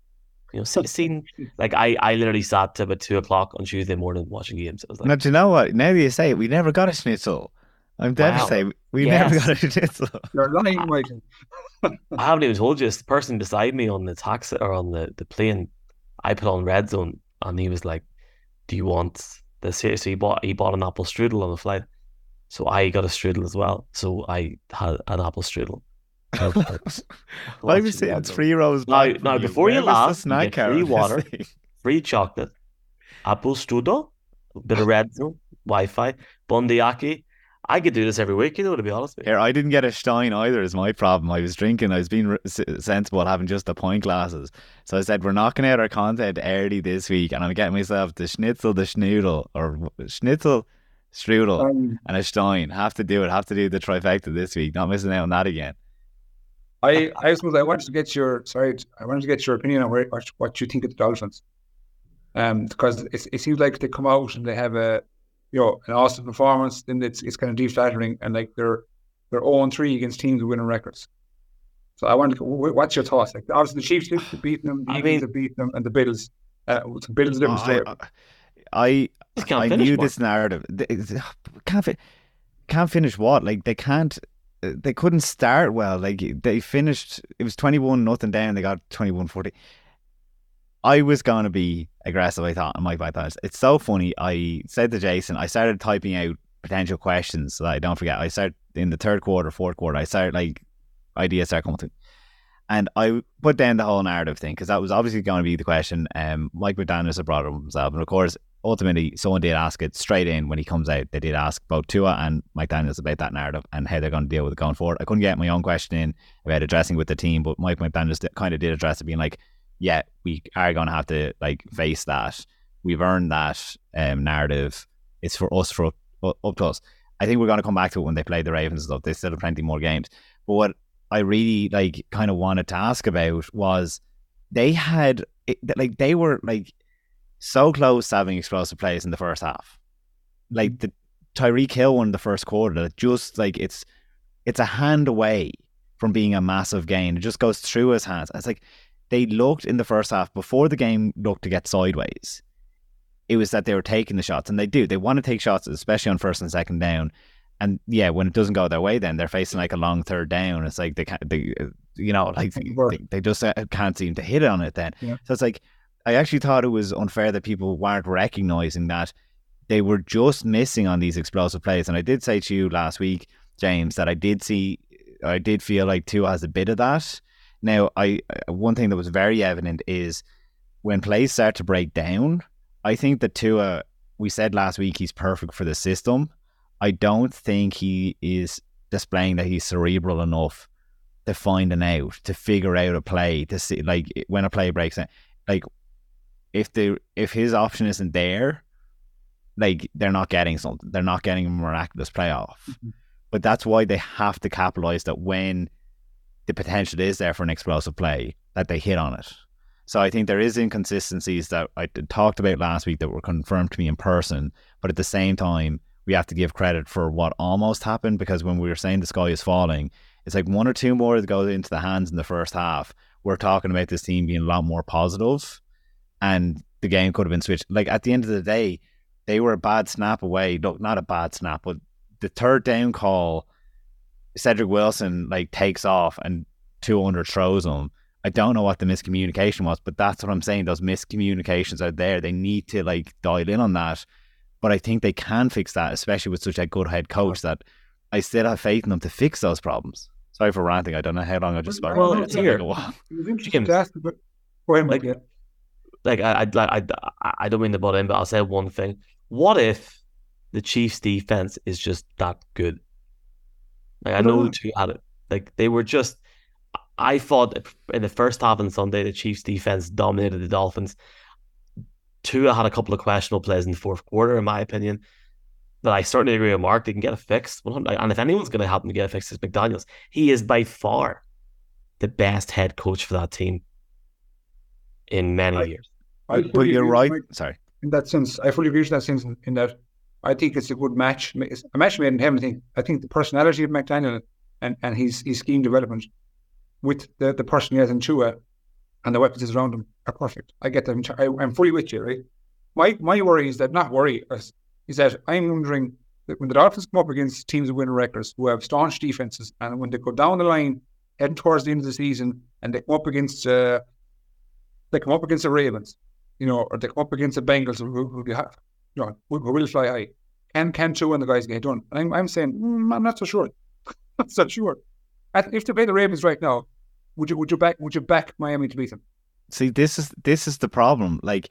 you know, seen, like I, I literally sat to about two o'clock on Tuesday morning watching games. It was like, now, do you know what? Now you say it, we never got a schnitzel. I'm dead wow. to say we yes. never got a schnitzel. You're lying, Michael. I haven't even told you. It's the person beside me on the taxi or on the, the plane, I put on Red Zone and he was like, do you want this here? So he bought, he bought an apple strudel on the flight. So I got a strudel as well. So I had an apple strudel. Why was it it's three rows now, now before you, you laugh you get free water, free chocolate, apple strudel, a bit of Red Zone, Wi-Fi, bundiaki. I could do this every week, you know, to be honest with you. Here, I didn't get a stein either is my problem. I was drinking, I was being re- sensible having just the pint glasses, so I said we're knocking out our content early this week and I'm getting myself the schnitzel, the schnoodle or schnitzel strudel um, and a stein. Have to do it, have to do the trifecta this week, not missing out on that again. I, I suppose I wanted to get your sorry I wanted to get your opinion on where, what you think of the Dolphins, um, because it, it seems like they come out and they have a you know an awesome performance, then it's it's kind of deflattering and like they're they're oh and three against teams with winning records. So I wanted to, what's your thoughts? Like obviously the Chiefs have beaten them, the I Eagles mean, have beaten them, and the Bills. Uh, the Bills didn't play. I I, I knew more. This narrative can't fi- can't finish what like they can't. They couldn't start well. Like they finished, it was twenty-one nothing down. They got twenty-one forty. I was going to be aggressive, I thought, on my podcast. It's so funny. I said to Jason, I started typing out potential questions so that I don't forget. I started in the third quarter, fourth quarter. I started like ideas start coming through. And I put down the whole narrative thing because that was obviously going to be the question. Um, Mike McDaniels had brought it up himself. And of course, ultimately, someone did ask it straight in when he comes out. They did ask both Tua and McDaniels about that narrative and how they're going to deal with it going forward. I couldn't get my own question in about addressing with the team, but Mike McDaniels kind of did address it, being like, yeah, we are going to have to like face that. We've earned that um, narrative. It's for us, for up, up to us. I think we're going to come back to it when they play the Ravens and stuff. They still have plenty more games. But what I really like kind of wanted to ask about was they had, it, like they were like, so close to having explosive plays in the first half. Like the Tyree Hill one in the first quarter, that just like it's it's a hand away from being a massive gain. It just goes through his hands. It's like they looked in the first half before the game looked to get sideways. It was that they were taking the shots, and they do. They want to take shots, especially on first and second down. And yeah, when it doesn't go their way, then they're facing like a long third down. It's like they can't, they, you know, like they, they just can't seem to hit on it then. Yeah. So it's like, I actually thought it was unfair that people weren't recognising that they were just missing on these explosive plays. And I did say to you last week, James, that I did see, I did feel like Tua has a bit of that. Now, I one thing that was very evident is when plays start to break down, I think that Tua, we said last week, he's perfect for the system. I don't think he is displaying that he's cerebral enough to find an out, to figure out a play, to see, like, when a play breaks down. Like, If they, if his option isn't there, like they're not getting something. They're not getting a miraculous playoff. Mm-hmm. But that's why they have to capitalize that when the potential is there for an explosive play, that they hit on it. So I think there is inconsistencies that I talked about last week that were confirmed to me in person. But at the same time, we have to give credit for what almost happened, because when we were saying the sky is falling, it's like one or two more that goes into the hands in the first half. We're talking about this team being a lot more positive. And the game could have been switched. Like, at the end of the day, they were a bad snap away. Look, not a bad snap, but the third down call, Cedric Wilson, like, takes off and two hundred throws him. I don't know what the miscommunication was, but that's what I'm saying. Those miscommunications are there. They need to, like, dial in on that. But I think they can fix that, especially with such a good head coach, that I still have faith in them to fix those problems. Sorry for ranting. I don't know how long I just spoke. Well, it's here. Like, Like I, I, I, I don't mean to butt in, but I'll say one thing. What if the Chiefs' defense is just that good? Like I know the two had it. Like they were just. I thought in the first half on Sunday, the Chiefs' defense dominated the Dolphins. Tua had a couple of questionable plays in the fourth quarter, in my opinion. But I certainly agree with Mark. They can get it fixed. And if anyone's going to help them get it fixed, it's McDaniels. He is by far the best head coach for that team in many I, years. I but you're right. My, Sorry. In that sense, I fully agree with that sense in that I think it's a good match. It's a match made in heaven. I think, I think the personality of McDaniel and, and his, his scheme development with the, the person he has in Tua and the weapons around him are perfect. I get them. I, I'm fully with you, right? My, my worry is that, not worry, is, is that I'm wondering that when the Dolphins come up against teams with winning records who have staunch defenses, and when they go down the line heading towards the end of the season and they come up against uh, they come up against the Ravens, you know, or they come up against the Bengals who, who, you know, who, who will fly high, and can show when the guys get done. And I'm, I'm saying, mm, I'm not so sure. not so sure. And if they play the Ravens right now, would you would you back would you back Miami to beat them? See, this is this is the problem. Like,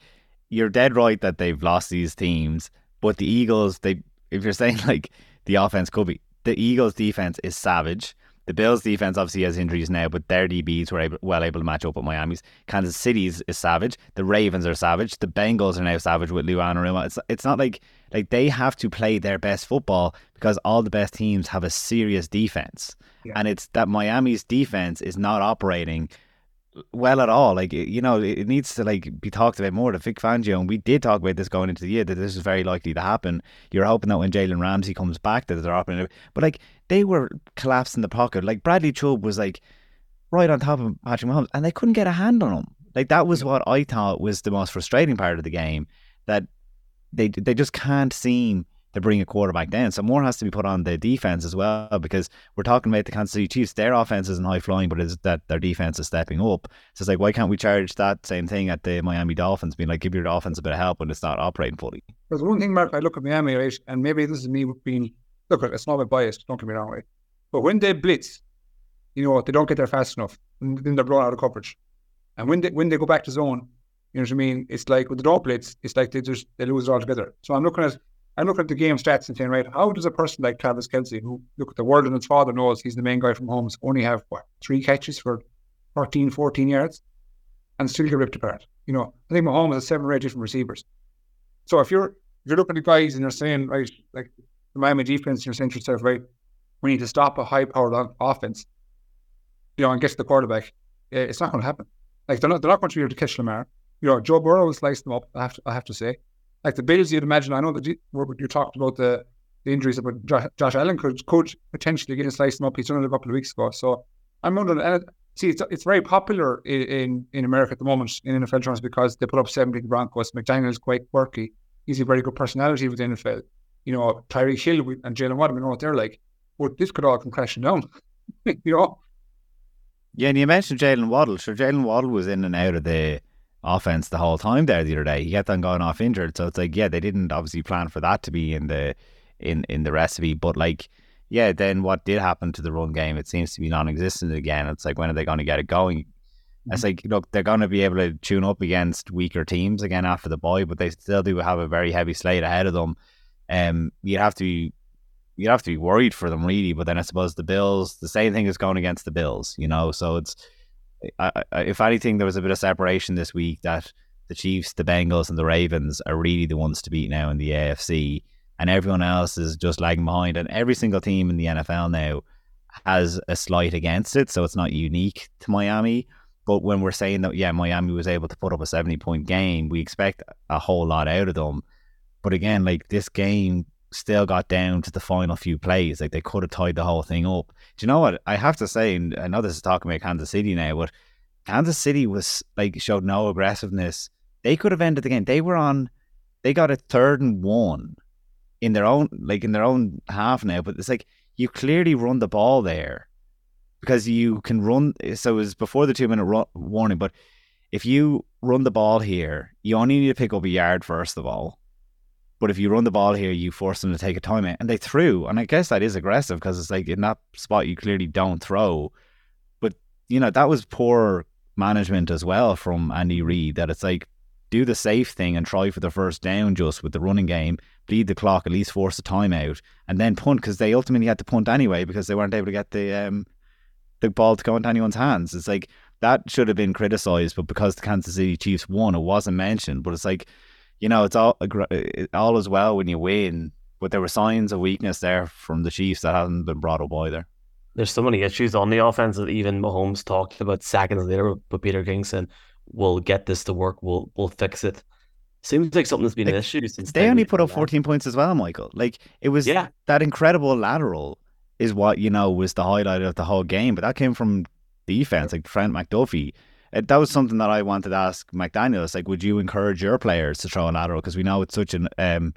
you're dead right that they've lost these teams. But the Eagles, they if you're saying like the offense could be, the Eagles' defense is savage. The Bills' defense obviously has injuries now, but their D Bs were able, well able to match up with Miami's. Kansas City's is savage. The Ravens are savage. The Bengals are now savage with Lou Anarumo. It's it's not like like they have to play their best football because all the best teams have a serious defense, yeah. And it's that Miami's defense is not operating well at all. Like, you know, it needs to like be talked about more. The Vic Fangio, and we did talk about this going into the year, that this is very likely to happen. You're hoping that when Jalen Ramsey comes back that they're operating, but like they were collapsing the pocket. Like Bradley Chubb was like right on top of Patrick Mahomes and they couldn't get a hand on him. Like that was what I thought was the most frustrating part of the game, that they they just can't seem to bring a quarterback down. So more has to be put on the defense as well, because we're talking about the Kansas City Chiefs. Their offense isn't high flying, but it's that their defense is stepping up. So it's like, why can't we charge that same thing at the Miami Dolphins, being like, give your offense a bit of help when it's not operating fully? There's one thing, Mark, I look at Miami, right, and maybe this is me being, look, it's not a bias, don't get me wrong, right? But when they blitz, you know what, they don't get there fast enough, and then they're blown out of coverage. And when they when they go back to zone, you know what I mean? It's like with the dog blitz, it's like they just they lose it altogether. So I'm looking at I look at the game stats and saying, right, how does a person like Travis Kelce, who, look, at the world and his father knows he's the main guy from Holmes, only have, what, three catches for thirteen, fourteen yards and still get ripped apart? You know, I think Mahomes has seven or eight different receivers. So if you're if you're looking at the guys and you're saying, right, like the Miami defense, you're saying to yourself, right, we need to stop a high-powered offense, you know, and get to the quarterback, it's not going to happen. Like, they're not, they're not going to be able to catch Lamar. You know, Joe Burrow will slice them up, I have to, I have to say. Like the Bills, you'd imagine, I know that you talked about the, the injuries, but Josh, Josh Allen could, could potentially get a slice them up. He's done it a couple of weeks ago. So I'm wondering, and it, see, it's it's very popular in, in, in America at the moment in N F L terms because they put up seventy to the Broncos. McDaniel's quite quirky. He's a very good personality with the N F L. You know, Tyree Hill and Jalen Waddle, we know what they're like. But this could all come crashing down, you know? Yeah, and you mentioned Jalen Waddle. Sure, Jalen Waddle was in and out of the offense the whole time there the other day. He kept on going off injured, so it's like, yeah, they didn't obviously plan for that to be in the in in the recipe, but like, yeah, then what did happen to the run game? It seems to be non-existent again. It's like, when are they going to get it going? Mm-hmm. It's like, look, they're going to be able to tune up against weaker teams again after the bye, but they still do have a very heavy slate ahead of them. Um, you'd have to be you'd have to be worried for them, really. But then I suppose the Bills, the same thing is going against the Bills, you know, so it's I, I, if anything, there was a bit of separation this week that the Chiefs, the Bengals and the Ravens are really the ones to beat now in the A F C, and everyone else is just lagging behind, and every single team in the N F L now has a slight against it, so it's not unique to Miami. But when we're saying that, yeah, Miami was able to put up a seventy point game, we expect a whole lot out of them. But again, like, this game still got down to the final few plays. Like, they could have tied the whole thing up. Do you know what I have to say? And I know this is talking about Kansas City now, but Kansas City was like, showed no aggressiveness. They could have ended the game. They were on. They got a third and one in their own, like in their own half now. But it's like, you clearly run the ball there because you can run. So it was before the two minute run, warning. But if you run the ball here, you only need to pick up a yard first of all. But if you run the ball here, you force them to take a timeout, and they threw. And I guess that is aggressive because it's like, in that spot, you clearly don't throw. But, you know, that was poor management as well from Andy Reid, that it's like, do the safe thing and try for the first down just with the running game, bleed the clock, at least force a timeout, and then punt, because they ultimately had to punt anyway because they weren't able to get the um, the ball to go into anyone's hands. It's like, that should have been criticised, but because the Kansas City Chiefs won, it wasn't mentioned. But it's like, you know, it's all all as well when you win, but there were signs of weakness there from the Chiefs that hasn't been brought up either. There's so many issues on the offense that even Mahomes talked about seconds later with Peter King saying, we'll get this to work, we'll we'll fix it. Seems like something's been like, an issue since they only put up that. fourteen points as well, Michael. Like, it was yeah. that incredible lateral is what, you know, was the highlight of the whole game, but that came from defense, like Trent McDuffie. It, that was something that I wanted to ask McDaniels, like, would you encourage your players to throw a lateral? Because we know it's such an um,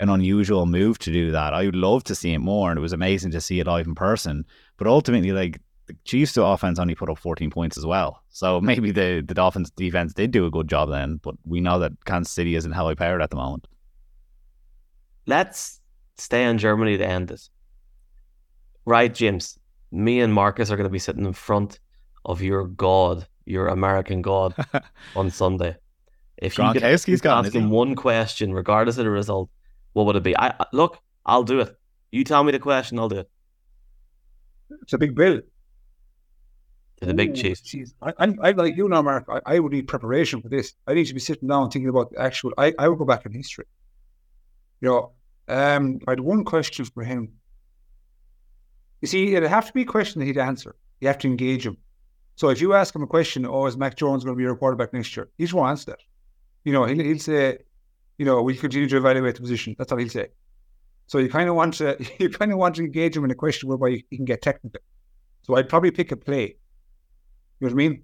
an unusual move to do that. I would love to see it more, and it was amazing to see it live in person. But ultimately, like, the Chiefs' offense only put up fourteen points as well. So maybe the, the Dolphins' defense did do a good job then, but we know that Kansas City isn't highly powered at the moment. Let's stay in Germany to end this. Right, James, me and Marcus are going to be sitting in front of your god, your American god, on Sunday. If you could ask him one question, regardless of the result, what would it be? I Look, I'll do it. You tell me the question, I'll do it. It's a big bill. To the big Chiefs. Geez. I, I, I like you now, Mark. I, I would need preparation for this. I need to be sitting down thinking about the actual. I, I would go back in history. You know, um, I had one question for him. You see, it'd have to be a question that he'd answer. You have to engage him. So if you ask him a question, oh, is Mac Jones going to be your quarterback next year? He just won't answer that. You know, he'll, he'll say, you know, we continue to evaluate the position. That's all he'll say. So you kind of want to, you kind of want to engage him in a question whereby you, you can get technical. So I'd probably pick a play. You know what I mean?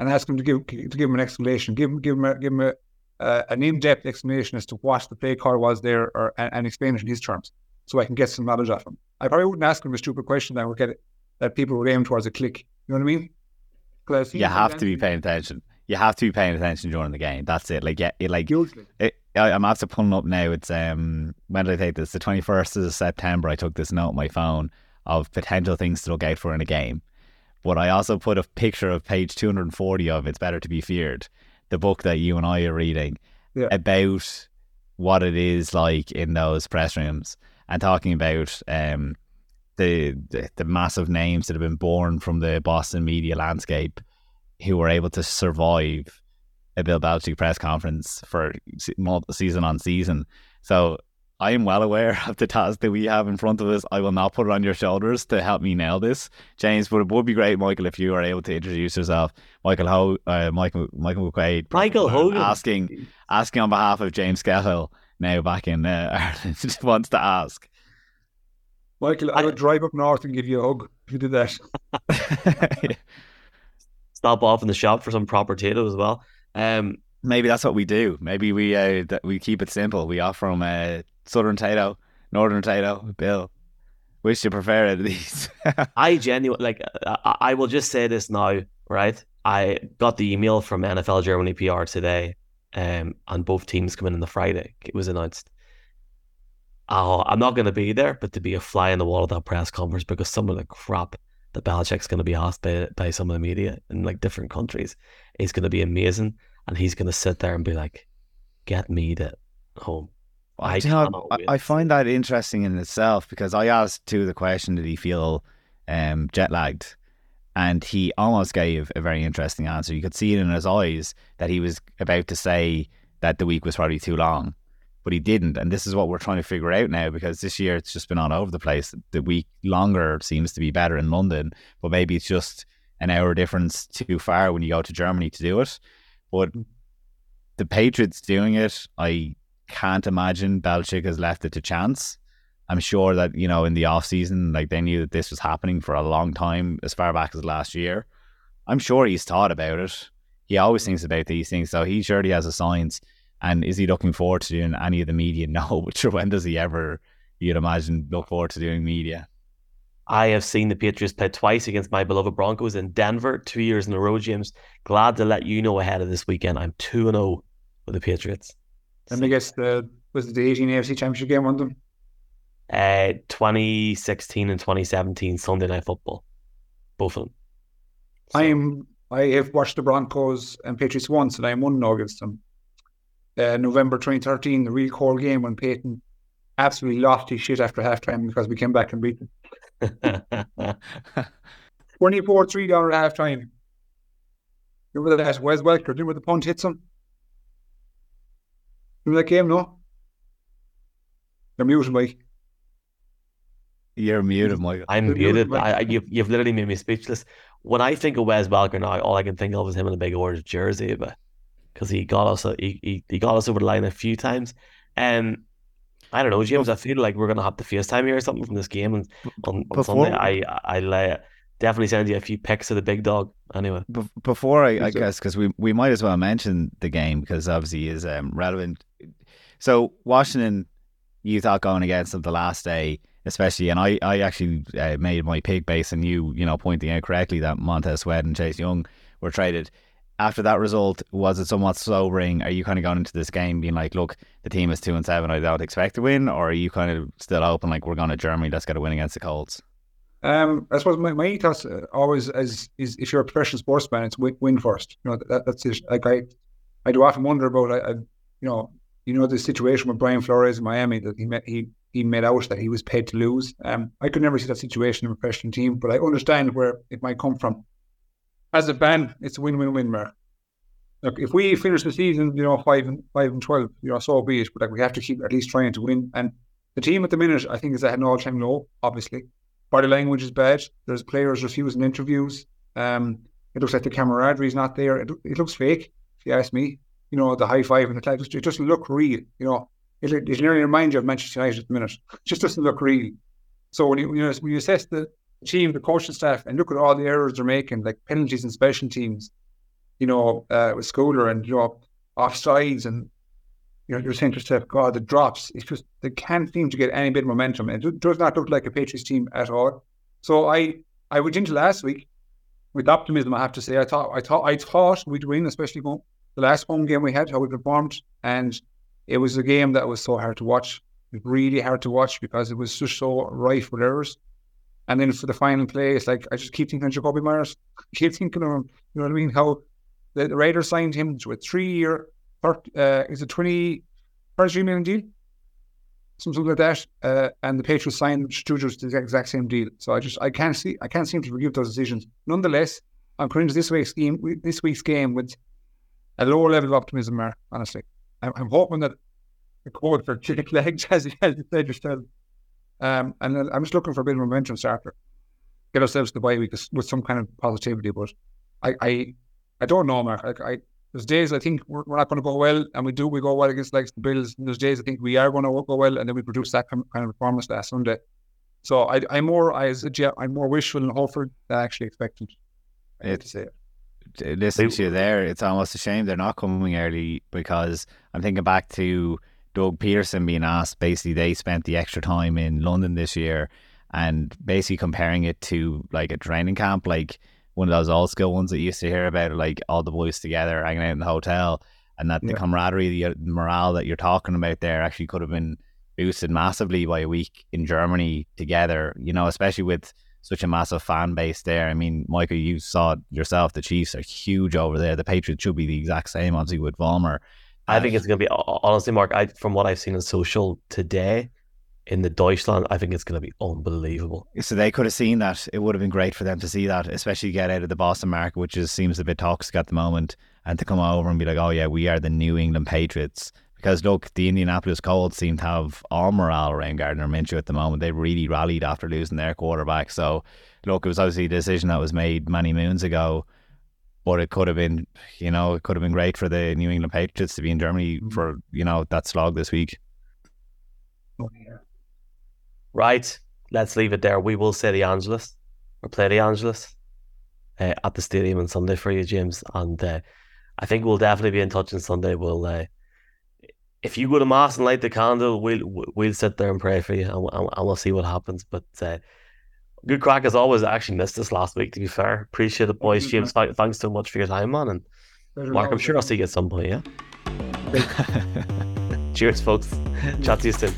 And ask him to give to give him an explanation, give him give him a, give him a, uh, an in-depth explanation as to what the play call was there, or and, and explain it in his terms, so I can get some knowledge off him. I probably wouldn't ask him a stupid question that would get it, that people would aim towards a click. You know what I mean? Because you have to be paying attention. You have to be paying attention during the game. That's it. Like yeah, it, like it, I, I'm after pulling up now. It's um when did I take this? The twenty-first of September. I took this note on my phone of potential things to look out for in a game. But I also put a picture of page two hundred forty of It's Better to Be Feared, the book that you and I are reading, yeah. about what it is like in those press rooms, and talking about um, the, the the massive names that have been born from the Boston media landscape who were able to survive a Bill Belichick press conference for season on season. So I am well aware of the task that we have in front of us. I will not put it on your shoulders to help me nail this, James. But it would be great, Michael, if you are able to introduce yourself, Michael Ho, uh, Michael Michael McQuaid, Michael Hogan, asking asking on behalf of James Skehill, now back in uh, Ireland, just wants to ask. Michael, I would drive up north and give you a hug if you did that. Stop off in the shop for some proper potato as well. Um, maybe that's what we do. Maybe we uh, that we keep it simple. We offer them a. Uh, Southern Tato, Northern Tato, Bill. Wish you prefer it at least. I genuinely, like, I, I will just say this now, right? I got the email from N F L Germany P R today, um, and both teams come in on the Friday. It was announced. Oh, I'm not going to be there, but to be a fly on the wall at that press conference, because some of the crap that Belichick's going to be asked by, by some of the media in, like, different countries is going to be amazing. And he's going to sit there and be like, get me to home. I, you know, I, I find that interesting in itself, because I asked Tua the question, did he feel um, jet lagged, and he almost gave a very interesting answer. You could see it in his eyes that he was about to say that the week was probably too long, but he didn't. And this is what we're trying to figure out now, because this year it's just been all over the place. The week longer seems to be better in London, but maybe it's just an hour difference too far when you go to Germany to do it. But the Patriots doing it, I can't imagine Belichick has left it to chance. I'm sure that, you know, in the off season, like, they knew that this was happening for a long time, as far back as last year. I'm sure he's thought about it. He always thinks about these things, so he surely has a science. And is he looking forward to doing any of the media? No, but sure, when does he ever, you'd imagine, look forward to doing media? I have seen the Patriots play twice against my beloved Broncos in Denver, two years in a row, James. Glad to let you know ahead of this weekend, I'm two and oh with the Patriots. And I guess the was it the eighteen A F C Championship game on them? Uh, twenty sixteen and twenty seventeen Sunday Night Football, both of them. So. I am. I have watched the Broncos and Patriots once, and I am one now against them. Uh, November twenty thirteen, the real cold game when Peyton absolutely lost his shit after halftime because we came back and beat them. twenty-four three down at halftime. Remember that? Wes Welker, remember the punt hits him? Remember that game? No? You're muted, Mike. You're muted, Mike. I'm You're muted. muted Mike. I, you've, you've literally made me speechless. When I think of Wes Welker now, all I can think of is him in a big orange jersey, but because he got us, he, he he got us over the line a few times. And um, I don't know, James. I feel like we're gonna have to FaceTime here or something from this game. And on, on Sunday, I I'll uh, definitely send you a few pics of the big dog. Anyway, Be- before I, I guess, because we we might as well mention the game because obviously is um, relevant. So Washington, you thought going against them the last day. Especially, and I, I actually uh, made my pick base and you, you know, pointing out correctly that Montez Sweat and Chase Young were traded. After that result, was it somewhat sobering? Are you kind of going into this game being like, look, the team is two and seven, I don't expect to win, or are you kind of still open, like, we're going to Germany, let's get a win against the Colts? Um, I suppose my, my ethos always is, is if you're a professional sportsman, it's win, win first. You know, that, that's it. Like I, I do often wonder about, I, I you know, you know the situation with Brian Flores in Miami that he met, he. he made out that he was paid to lose. Um, I could never see that situation in a professional team, but I understand where it might come from. As a band, it's a win-win-win, Mark. Look, if we finish the season, you know, five and five and twelve, you know, so be it. But like, we have to keep at least trying to win. And the team at the minute, I think, is at an all-time low. Obviously, body language is bad. There's players refusing interviews. Um, it looks like the camaraderie is not there. It, it looks fake, if you ask me. You know, the high five and the clap, it doesn't look real. You know. It'll, it'll nearly remind you of Manchester United at the minute. It just doesn't look real. So when you, you know, when you assess the team, the coaching staff, and look at all the errors they're making, like penalties and special teams, you know, uh, with Schooler and, you know, offsides and, you know, your centre step, God, the drops. It's just, they can't seem to get any bit of momentum. It does not look like a Patriots team at all. So I, I went into last week with optimism, I have to say. I thought, I thought, I thought we'd win, especially the last home game we had, how we performed, and it was a game that was so hard to watch, really hard to watch, because it was just so rife with errors. And then for the final play, it's like, I just keep thinking of Jacoby Myers. I keep thinking of him, you know what I mean? How the, the Raiders signed him to a three-year, uh, is it twenty, thirty-three million deal? Something like that. Uh, and the Patriots signed Stooges to the exact same deal. So I just, I can't see, I can't seem to forgive those decisions. Nonetheless, I'm coming to this week's game, this week's game with a lower level of optimism, Mark, honestly. I'm hoping that the code for chicken legs, as you said yourself. Um, and I'm just looking for a bit of momentum starter. Get ourselves to the bye week with some kind of positivity. But I, I, I don't know, Mark. Like I, there's days I think we're, we're not going to go well, and we do. We go well against like the Bills. And there's days I think we are going to go well, and then we produce that kind of performance last Sunday. So I, I'm more, I, I'm more wishful and hopeful than I actually expected. I hate to say it. Listen to you there, it's almost a shame they're not coming early, because I'm thinking back to Doug Peterson being asked, basically they spent the extra time in London this year and basically comparing it to like a training camp, like one of those old school ones that you used to hear about, like all the boys together hanging out in the hotel, and that yeah. the camaraderie, the morale that you're talking about there actually could have been boosted massively by a week in Germany together, you know, especially with such a massive fan base there. I mean, Michael, you saw it yourself. The Chiefs are huge over there. The Patriots should be the exact same, obviously, with Vollmer. I think it's going to be, honestly, Mark, I, from what I've seen on social today in the Deutschland, I think it's going to be unbelievable. So they could have seen that. It would have been great for them to see that, especially get out of the Boston market, which is, seems a bit toxic at the moment, and to come over and be like, oh, yeah, we are the New England Patriots. Because, look, the Indianapolis Colts seem to have all morale around Gardner Minshew at the moment. They really rallied after losing their quarterback. So, look, it was obviously a decision that was made many moons ago, but it could have been, you know, it could have been great for the New England Patriots to be in Germany for, you know, that slog this week. Right. Let's leave it there. We will say the Angelus, or play the Angelus, uh, at the stadium on Sunday for you, James. And uh, I think we'll definitely be in touch on Sunday. We'll... Uh, If you go to mass and light the candle, we'll we'll sit there and pray for you, and, and, and we'll see what happens. But uh, good crack as always. I actually missed this last week, to be fair. Appreciate it, boys. James, th- thanks so much for your time, man. And There's Mark, I'm sure I'll see you at some point. Yeah. Cheers, folks. Chat to you soon.